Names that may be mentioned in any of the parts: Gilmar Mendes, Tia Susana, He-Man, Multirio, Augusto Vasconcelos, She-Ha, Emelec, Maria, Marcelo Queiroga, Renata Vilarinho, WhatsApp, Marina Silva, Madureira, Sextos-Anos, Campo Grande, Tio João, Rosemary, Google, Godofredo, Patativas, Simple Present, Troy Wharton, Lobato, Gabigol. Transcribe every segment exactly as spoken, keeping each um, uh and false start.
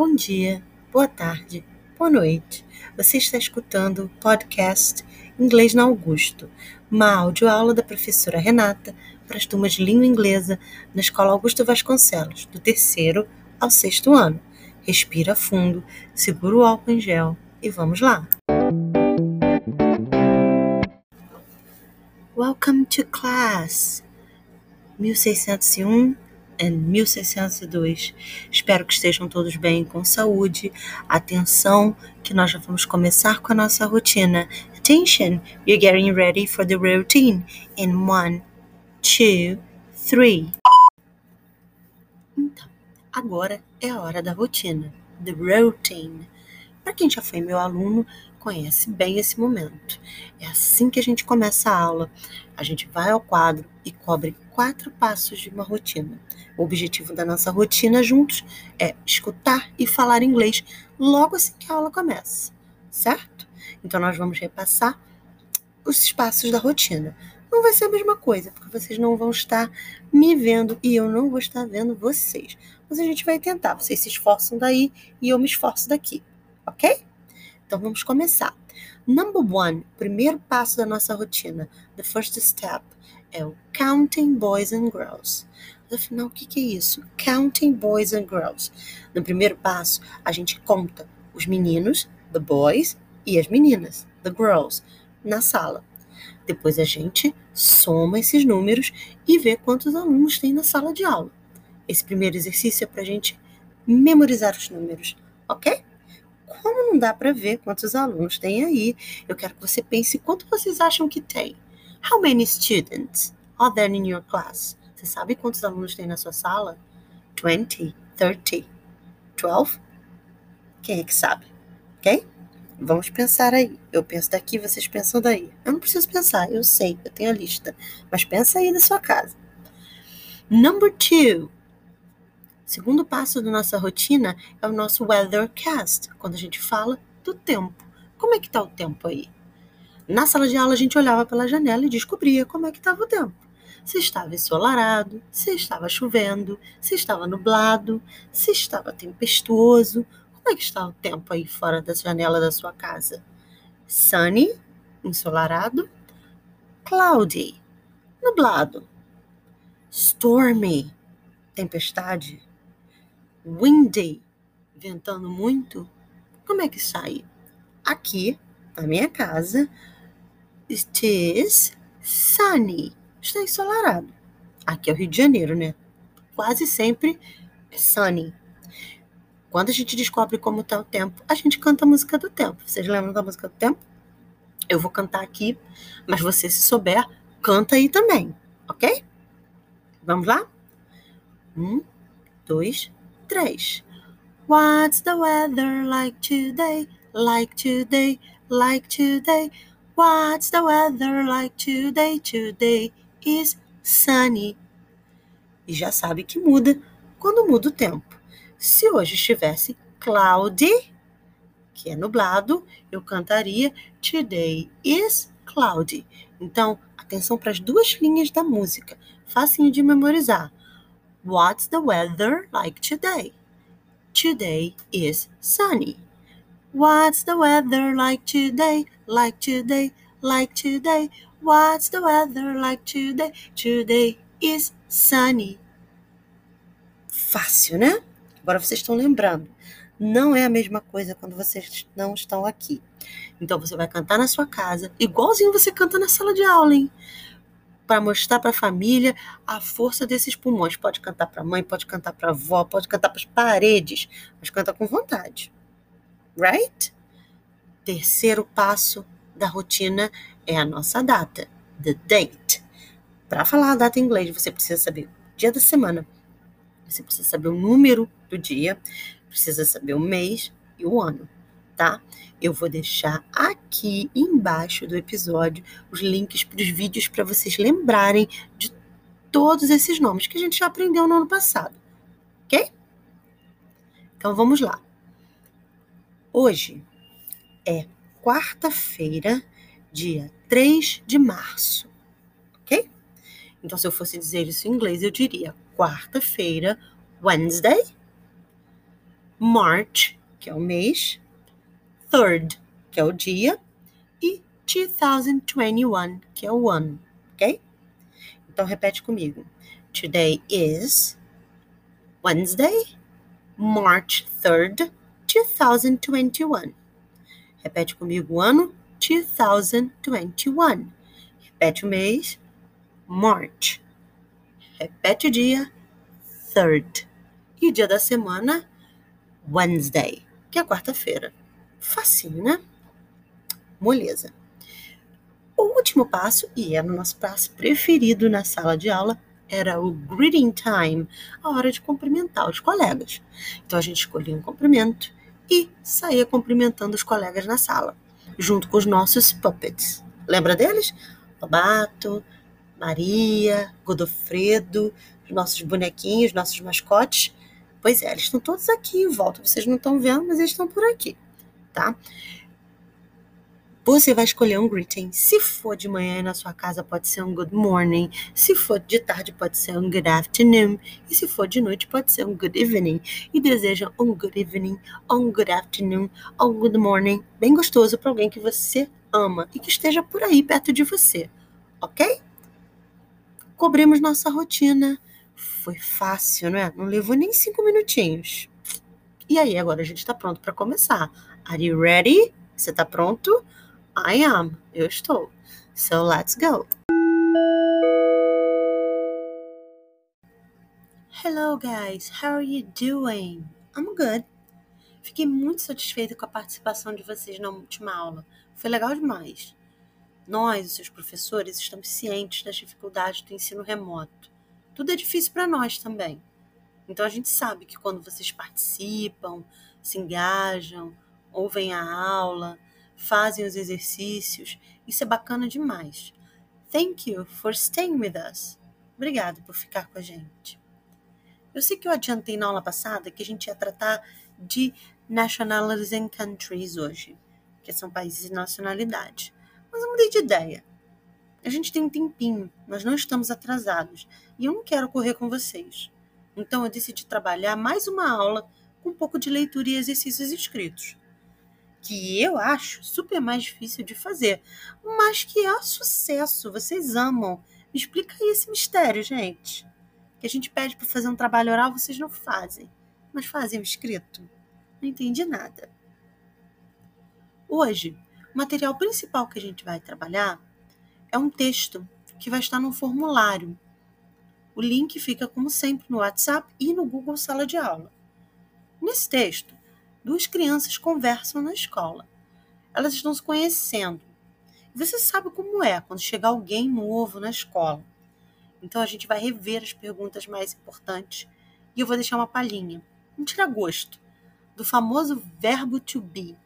Bom dia, boa tarde, boa noite. Você está escutando o podcast Inglês na Augusto, uma audioaula da professora Renata para as turmas de língua inglesa na Escola Augusto Vasconcelos, do terceiro ao sexto ano. Respira fundo, segura o álcool em gel e vamos lá. Welcome to class mil seiscentos e um and mil seiscentos e dois. Espero que estejam todos bem, com saúde. Atenção, que nós já vamos começar com a nossa rotina. Attention, we're getting ready for the routine in one, two, three. Então, agora é a hora da rotina, the routine. Para quem já foi meu aluno, conhece bem esse momento. É assim que a gente começa a aula. A gente vai ao quadro e cobre quatro passos de uma rotina. O objetivo da nossa rotina juntos é escutar e falar inglês logo assim que a aula começa, certo? Então, nós vamos repassar os passos da rotina. Não vai ser a mesma coisa, porque vocês não vão estar me vendo e eu não vou estar vendo vocês. Mas a gente vai tentar. Vocês se esforçam daí e eu me esforço daqui, ok? Então, vamos começar. Number one, primeiro passo da nossa rotina, the first step, é o counting boys and girls. Afinal, o que, que é isso? Counting boys and girls. No primeiro passo, a gente conta os meninos, the boys, e as meninas, the girls, na sala. Depois a gente soma esses números e vê quantos alunos tem na sala de aula. Esse primeiro exercício é para a gente memorizar os números, ok? Como não dá para ver quantos alunos tem aí, eu quero que você pense quanto vocês acham que tem. How many students are there in your class? Você sabe quantos alunos tem na sua sala? vinte, trinta, doze? Quem é que sabe? Ok? Vamos pensar aí. Eu penso daqui, vocês pensam daí. Eu não preciso pensar, eu sei, eu tenho a lista. Mas pensa aí na sua casa. Number two. Segundo passo da nossa rotina é o nosso weathercast, quando a gente fala do tempo. Como é que está o tempo aí? Na sala de aula, a gente olhava pela janela e descobria como é que estava o tempo. Se estava ensolarado, se estava chovendo, se estava nublado, se estava tempestuoso. Como é que está o tempo aí fora da janela da sua casa? Sunny, ensolarado. Cloudy, nublado. Stormy, tempestade. Windy, ventando muito. Como é que sai? Aqui, na minha casa, it is sunny. Está ensolarado. Aqui é o Rio de Janeiro, né? Quase sempre é sunny. Quando a gente descobre como está o tempo, a gente canta a música do tempo. Vocês lembram da música do tempo? Eu vou cantar aqui, mas você, se souber, canta aí também, ok? Vamos lá? Um, dois, três. What's the weather like today? Like today, like today. What's the weather like today? Today is sunny. E já sabe que muda quando muda o tempo. Se hoje estivesse cloudy, que é nublado, eu cantaria today is cloudy. Então, atenção para as duas linhas da música. Facinho de memorizar. What's the weather like today? Today is sunny. What's the weather like today? Like today, like today. What's the weather like today? Today is sunny. Fácil, né? Agora vocês estão lembrando. Não é a mesma coisa quando vocês não estão aqui. Então você vai cantar na sua casa, igualzinho você canta na sala de aula, hein? Para mostrar para a família a força desses pulmões. Pode cantar para a mãe, pode cantar para a avó, pode cantar para as paredes, mas canta com vontade. Right? Terceiro passo da rotina é a nossa data, the date. Para falar a data em inglês, você precisa saber o dia da semana, você precisa saber o número do dia, precisa saber o mês e o ano, tá? Eu vou deixar aqui embaixo do episódio os links para os vídeos para vocês lembrarem de todos esses nomes que a gente já aprendeu no ano passado, ok? Então, vamos lá. Hoje é quarta-feira, dia três de março, ok? Então, se eu fosse dizer isso em inglês, eu diria quarta-feira, Wednesday, March, que é o mês, third, que é o dia, e dois mil e vinte e um, que é o ano, ok? Então, repete comigo. Today is Wednesday, March third, dois mil e vinte e um. Repete comigo o ano, dois mil e vinte e um. Repete o mês, March. Repete o dia, third. E o dia da semana, Wednesday, que é quarta-feira. Facinho, né? Moleza. O último passo, e era o nosso passo preferido na sala de aula, era o greeting time, a hora de cumprimentar os colegas. Então, a gente escolhia um cumprimento e saía cumprimentando os colegas na sala, junto com os nossos puppets. Lembra deles? Lobato, Maria, Godofredo, os nossos bonequinhos, nossos mascotes. Pois é, eles estão todos aqui em volta. Vocês não estão vendo, mas eles estão por aqui, tá? Você vai escolher um greeting. Se for de manhã na sua casa, pode ser um good morning. Se for de tarde, pode ser um good afternoon. E se for de noite, pode ser um good evening. E deseja um good evening, um good afternoon, um good morning. Bem gostoso para alguém que você ama e que esteja por aí perto de você, ok? Cobrimos nossa rotina. Foi fácil, não é? Não levou nem cinco minutinhos. E aí, agora a gente está pronto para começar. Are you ready? Você está pronto? I am. Eu estou. So, let's go. Hello, guys. How are you doing? I'm good. Fiquei muito satisfeita com a participação de vocês na última aula. Foi legal demais. Nós, os seus professores, estamos cientes das dificuldades do ensino remoto. Tudo é difícil para nós também. Então, a gente sabe que quando vocês participam, se engajam, ouvem a aula, fazem os exercícios. Isso é bacana demais. Thank you for staying with us. Obrigado por ficar com a gente. Eu sei que eu adiantei na aula passada que a gente ia tratar de nationalities and countries hoje, que são países e nacionalidades. Mas eu mudei de ideia. A gente tem um tempinho, nós não estamos atrasados e eu não quero correr com vocês. Então eu decidi trabalhar mais uma aula com um pouco de leitura e exercícios escritos, que eu acho super mais difícil de fazer, mas que é um sucesso, vocês amam. Me explica aí esse mistério, gente. Que a gente pede para fazer um trabalho oral, vocês não fazem, mas fazem o escrito. Não entendi nada. Hoje, o material principal que a gente vai trabalhar é um texto que vai estar num formulário. O link fica, como sempre, no WhatsApp e no Google Sala de Aula. Nesse texto, duas crianças conversam na escola. Elas estão se conhecendo. Você sabe como é quando chega alguém novo na escola. Então, a gente vai rever as perguntas mais importantes. E eu vou deixar uma palhinha, um tiragosto, do famoso verbo to be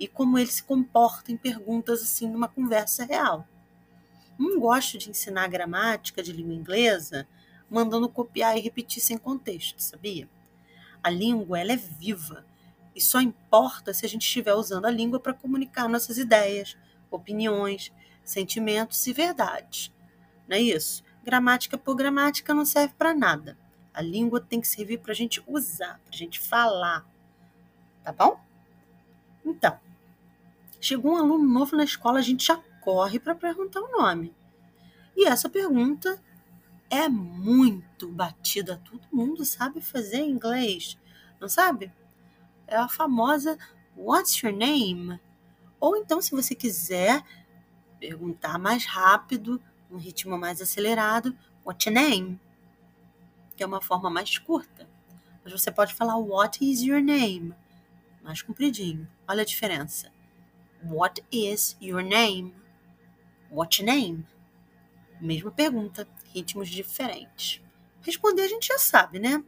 e como ele se comporta em perguntas assim numa conversa real. Não gosto de ensinar a gramática de língua inglesa mandando copiar e repetir sem contexto, sabia? A língua, ela é viva. E só importa se a gente estiver usando a língua para comunicar nossas ideias, opiniões, sentimentos e verdades. Não é isso? Gramática por gramática não serve para nada. A língua tem que servir para a gente usar, para a gente falar. Tá bom? Então, chegou um aluno novo na escola, a gente já corre para perguntar o nome. E essa pergunta é muito batida. Todo mundo sabe fazer em inglês, não sabe? É a famosa What's your name? Ou então, se você quiser perguntar mais rápido, num ritmo mais acelerado, What's your name? Que é uma forma mais curta. Mas você pode falar What is your name? Mais compridinho. Olha a diferença. What is your name? What's your name? Mesma pergunta, ritmos diferentes. Responder a gente já sabe, né?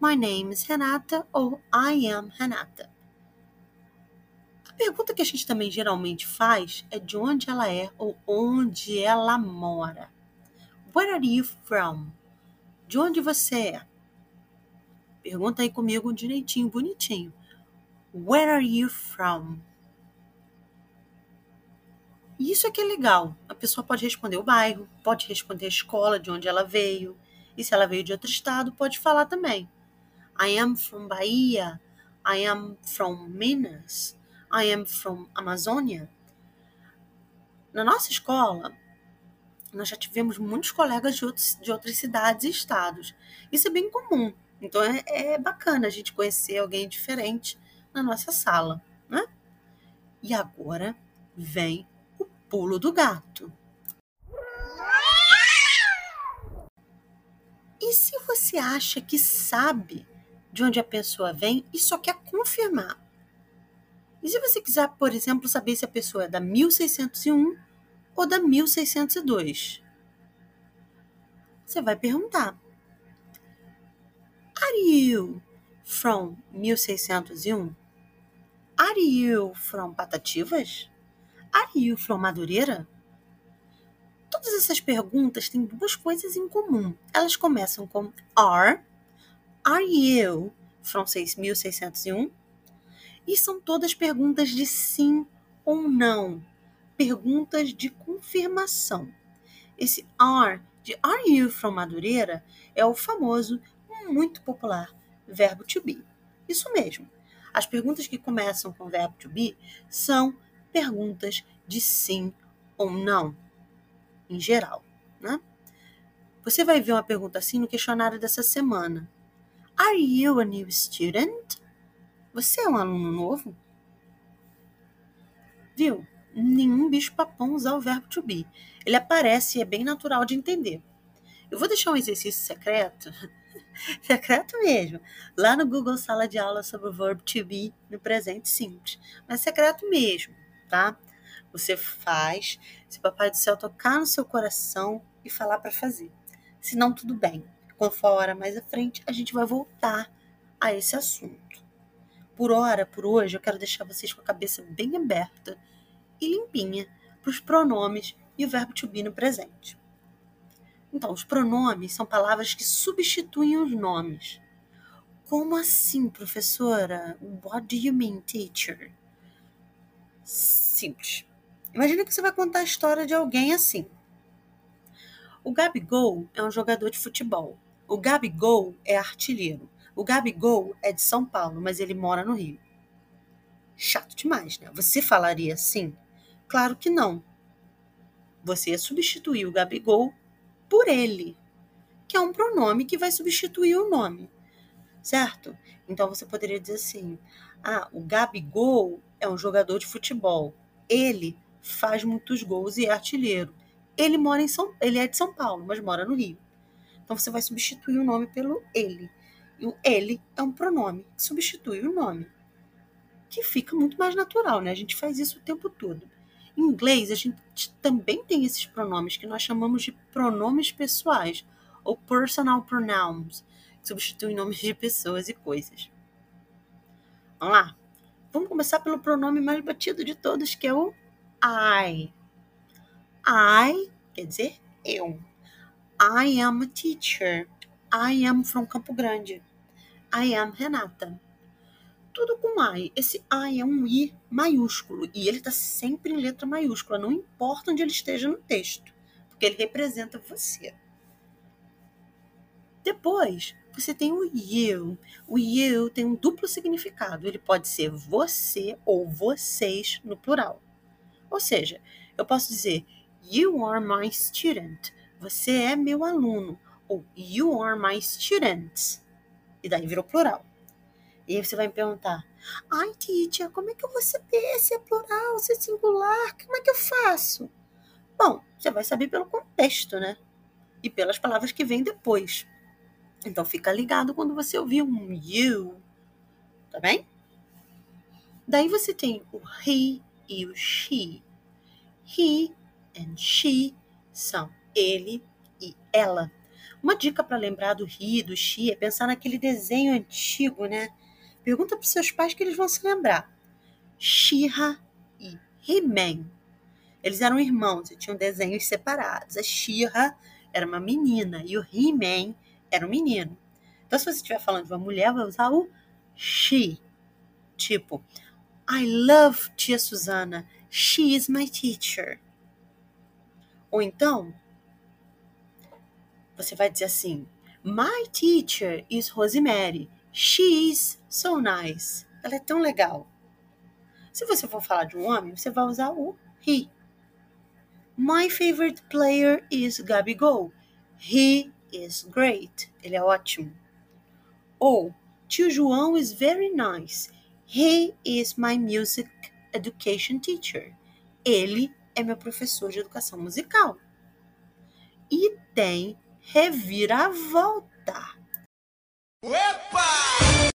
My name is Renata ou I am Renata. A pergunta que a gente também geralmente faz é de onde ela é ou onde ela mora. Where are you from? De onde você é? Pergunta aí comigo direitinho, bonitinho. Where are you from? E isso é que é legal. A pessoa pode responder o bairro, pode responder a escola de onde ela veio. E se ela veio de outro estado, pode falar também. I am from Bahia. I am from Minas. I am from Amazônia. Na nossa escola, nós já tivemos muitos colegas de, outros, de outras cidades e estados. Isso é bem comum. Então, é, é bacana a gente conhecer alguém diferente na nossa sala, né? E agora vem o pulo do gato. E se você acha que sabe de onde a pessoa vem e só quer confirmar? E se você quiser, por exemplo, saber se a pessoa é da mil seiscentos e um ou da mil seiscentos e dois? Você vai perguntar: Are you from mil seiscentos e um? Are you from Patativas? Are you from Madureira? Todas essas perguntas têm duas coisas em comum. Elas começam com are. Are you from seis mil seiscentos e um? E são todas perguntas de sim ou não. Perguntas de confirmação. Esse are, de are you from Madureira, é o famoso, muito popular, verbo to be. Isso mesmo. As perguntas que começam com verbo to be são perguntas de sim ou não, em geral, né? Você vai ver uma pergunta assim no questionário dessa semana. Are you a new student? Você é um aluno novo? Viu? Nenhum bicho-papão usar o verbo to be. Ele aparece e é bem natural de entender. Eu vou deixar um exercício secreto, secreto mesmo, lá no Google Sala de Aula sobre o verbo to be no presente simples. Mas secreto mesmo, tá? Você faz, se o Papai do Céu tocar no seu coração e falar para fazer. Se não, tudo bem. Quando for a hora mais à frente, a gente vai voltar a esse assunto. Por hora, por hoje, eu quero deixar vocês com a cabeça bem aberta e limpinha para os pronomes e o verbo to be no presente. Então, os pronomes são palavras que substituem os nomes. Como assim, professora? What do you mean, teacher? Simples. Imagina que você vai contar a história de alguém assim. O Gabigol é um jogador de futebol. O Gabigol é artilheiro. O Gabigol é de São Paulo, mas ele mora no Rio. Chato demais, né? Você falaria assim? Claro que não. Você ia substituir o Gabigol por ele, que é um pronome que vai substituir o nome, certo? Então, você poderia dizer assim: ah, o Gabigol é um jogador de futebol. Ele faz muitos gols e é artilheiro. Ele mora em São, ele é de São Paulo, mas mora no Rio. Então, você vai substituir o nome pelo ele. E o ele é um pronome que substitui o nome, que fica muito mais natural, né? A gente faz isso o tempo todo. Em inglês, a gente também tem esses pronomes que nós chamamos de pronomes pessoais, ou personal pronouns, que substituem nomes de pessoas e coisas. Vamos lá? Vamos começar pelo pronome mais batido de todos, que é o I. I quer dizer eu. I am a teacher. I am from Campo Grande. I am Renata. Tudo com I. Esse I é um I maiúsculo e ele está sempre em letra maiúscula, não importa onde ele esteja no texto, porque ele representa você. Depois, você tem o you. O you tem um duplo significado. Ele pode ser você ou vocês no plural. Ou seja, eu posso dizer you are my student. Você é meu aluno. Ou you are my students. E daí virou plural. E aí você vai me perguntar: ai, teacher, como é que eu vou saber se é plural, se é singular? Como é que eu faço? Bom, você vai saber pelo contexto, né? E pelas palavras que vêm depois. Então, fica ligado quando você ouvir um you, tá bem? Daí você tem o he e o she. He and she são ele e ela. Uma dica para lembrar do he e do she é pensar naquele desenho antigo, né? Pergunta para os seus pais que eles vão se lembrar. She-Ha e He-Man. Eles eram irmãos e tinham desenhos separados. A She-Ha era uma menina e o He-Man era um menino. Então, se você estiver falando de uma mulher, vai usar o she. Tipo, I love Tia Susana. She is my teacher. Ou então, você vai dizer assim: My teacher is Rosemary. She is so nice. Ela é tão legal. Se você for falar de um homem, você vai usar o he. My favorite player is Gabigol. He is great. Ele é ótimo. Ou, Tio João is very nice. He is my music education teacher. Ele é meu professor de educação musical. E tem reviravolta. Opa!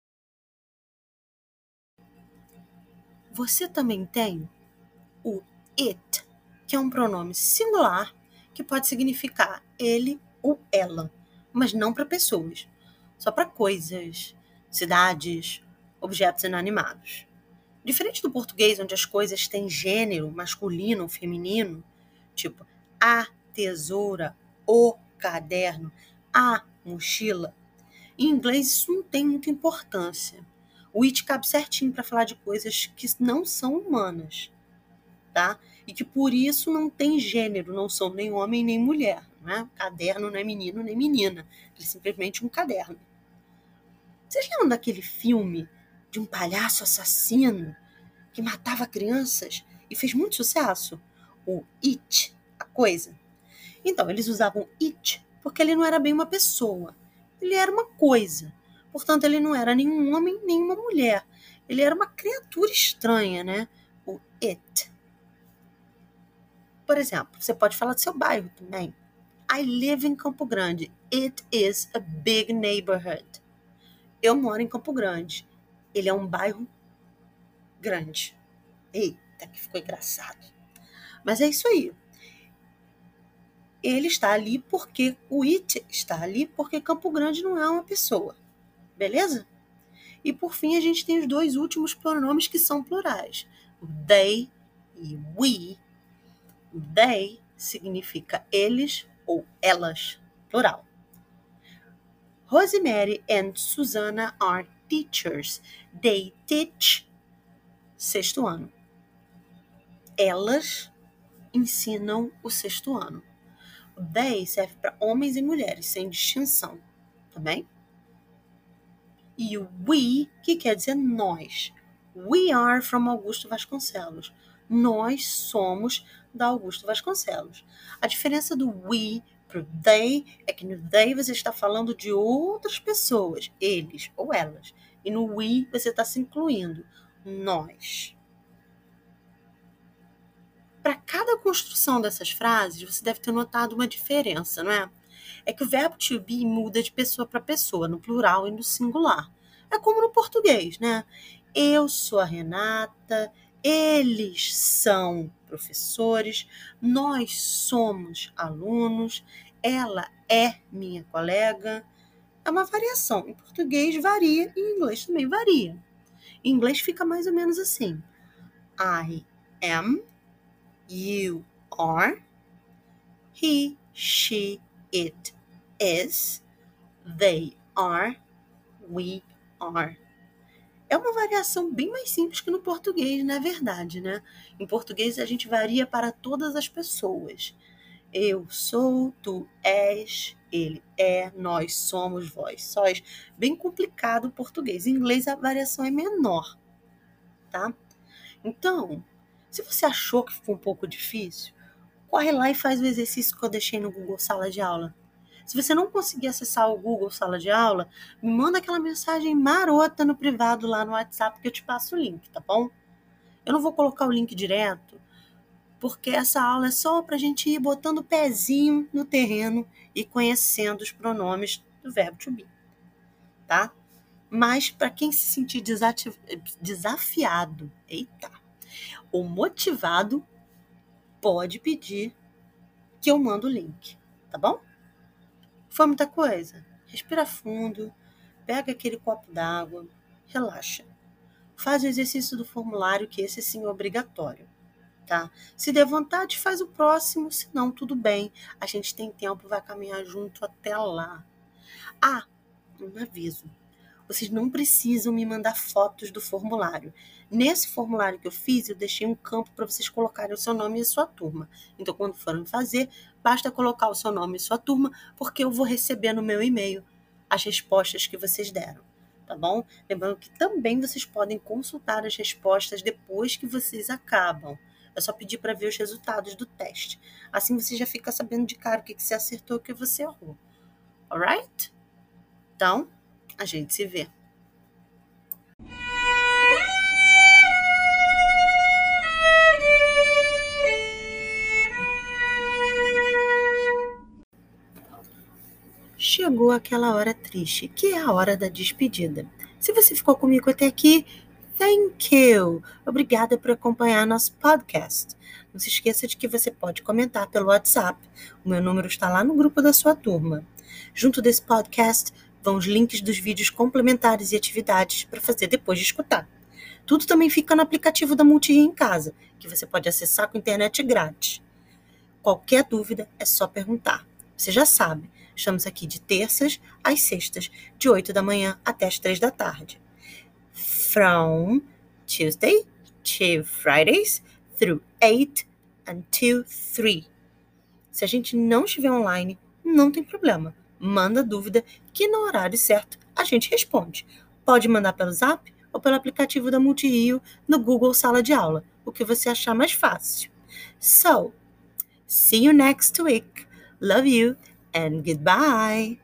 Você também tem o it, que é um pronome singular que pode significar ele ou ela, mas não para pessoas, só para coisas, cidades, objetos inanimados. Diferente do português, onde as coisas têm gênero masculino ou feminino, tipo a tesoura, o caderno, a mochila, em inglês isso não tem muita importância. O it cabe certinho para falar de coisas que não são humanas, tá? E que por isso não tem gênero, não são nem homem nem mulher, né? Caderno não é menino nem menina, é simplesmente um caderno. Vocês lembram daquele filme de um palhaço assassino que matava crianças e fez muito sucesso? O It, a coisa. Então, eles usavam It porque ele não era bem uma pessoa, ele era uma coisa. Portanto, ele não era nenhum homem, nenhuma mulher. Ele era uma criatura estranha, né? O It. Por exemplo, você pode falar do seu bairro também. I live in Campo Grande. It is a big neighborhood. Eu moro em Campo Grande. Ele é um bairro grande. Eita, que ficou engraçado. Mas é isso aí. Ele está ali porque... O It está ali porque Campo Grande não é uma pessoa. Beleza? E por fim, a gente tem os dois últimos pronomes que são plurais. O they e we. O they significa eles ou elas, plural. Rosemary and Susana are teachers. They teach, sexto ano. Elas ensinam o sexto ano. O they serve para homens e mulheres, sem distinção, tá bem? E o we, que quer dizer nós. We are from Augusto Vasconcelos. Nós somos da Augusto Vasconcelos. A diferença do we para o they é que no they você está falando de outras pessoas, eles ou elas. E no we você está se incluindo, nós. Para cada construção dessas frases, você deve ter notado uma diferença, não é? É que o verbo to be muda de pessoa para pessoa, no plural e no singular. É como no português, né? Eu sou a Renata, eles são professores, nós somos alunos, ela é minha colega. É uma variação. Em português varia e em inglês também varia. Em inglês fica mais ou menos assim. I am, you are, he, she, it is, they are, we are. É uma variação bem mais simples que no português, na verdade, né? Em português a gente varia para todas as pessoas. Eu sou, tu és, ele é, nós somos, vós sois. Bem complicado o português. Em inglês a variação é menor, tá? Então, se você achou que ficou um pouco difícil, corre lá e faz o exercício que eu deixei no Google Sala de Aula. Se você não conseguir acessar o Google Sala de Aula, me manda aquela mensagem marota no privado lá no WhatsApp que eu te passo o link, tá bom? Eu não vou colocar o link direto, porque essa aula é só pra gente ir botando o pezinho no terreno e conhecendo os pronomes do verbo to be, tá? Mas pra quem se sentir desativ... desafiado, eita, ou motivado, pode pedir que eu mando o link, tá bom? Foi muita coisa? Respira fundo, pega aquele copo d'água, relaxa. Faz o exercício do formulário, que esse sim é obrigatório, tá? Se der vontade, faz o próximo, se não, tudo bem. A gente tem tempo, vai caminhar junto até lá. Ah, um aviso. Vocês não precisam me mandar fotos do formulário. Nesse formulário que eu fiz, eu deixei um campo para vocês colocarem o seu nome e a sua turma. Então, quando forem fazer, basta colocar o seu nome e a sua turma, porque eu vou receber no meu e-mail as respostas que vocês deram. tá bom? Lembrando que também vocês podem consultar as respostas depois que vocês acabam. É só pedir para ver os resultados do teste. Assim você já fica sabendo de cara o que, que você acertou e o que você errou. Alright? Então, a gente se vê. Chegou aquela hora triste, que é a hora da despedida. Se você ficou comigo até aqui, thank you! Obrigada por acompanhar nosso podcast. Não se esqueça de que você pode comentar pelo WhatsApp. O meu número está lá no grupo da sua turma. Junto desse podcast vão os links dos vídeos complementares e atividades para fazer depois de escutar. Tudo também fica no aplicativo da Multirio em casa, que você pode acessar com internet grátis. Qualquer dúvida é só perguntar. Você já sabe. Estamos aqui de terças às sextas, de oito da manhã até as três da tarde. From Tuesday to Fridays through eight until three. Se a gente não estiver online, não tem problema. Manda dúvida que no horário certo a gente responde. Pode mandar pelo Zap ou pelo aplicativo da Multirio no Google Sala de Aula, o que você achar mais fácil. So, see you next week. Love you. And goodbye.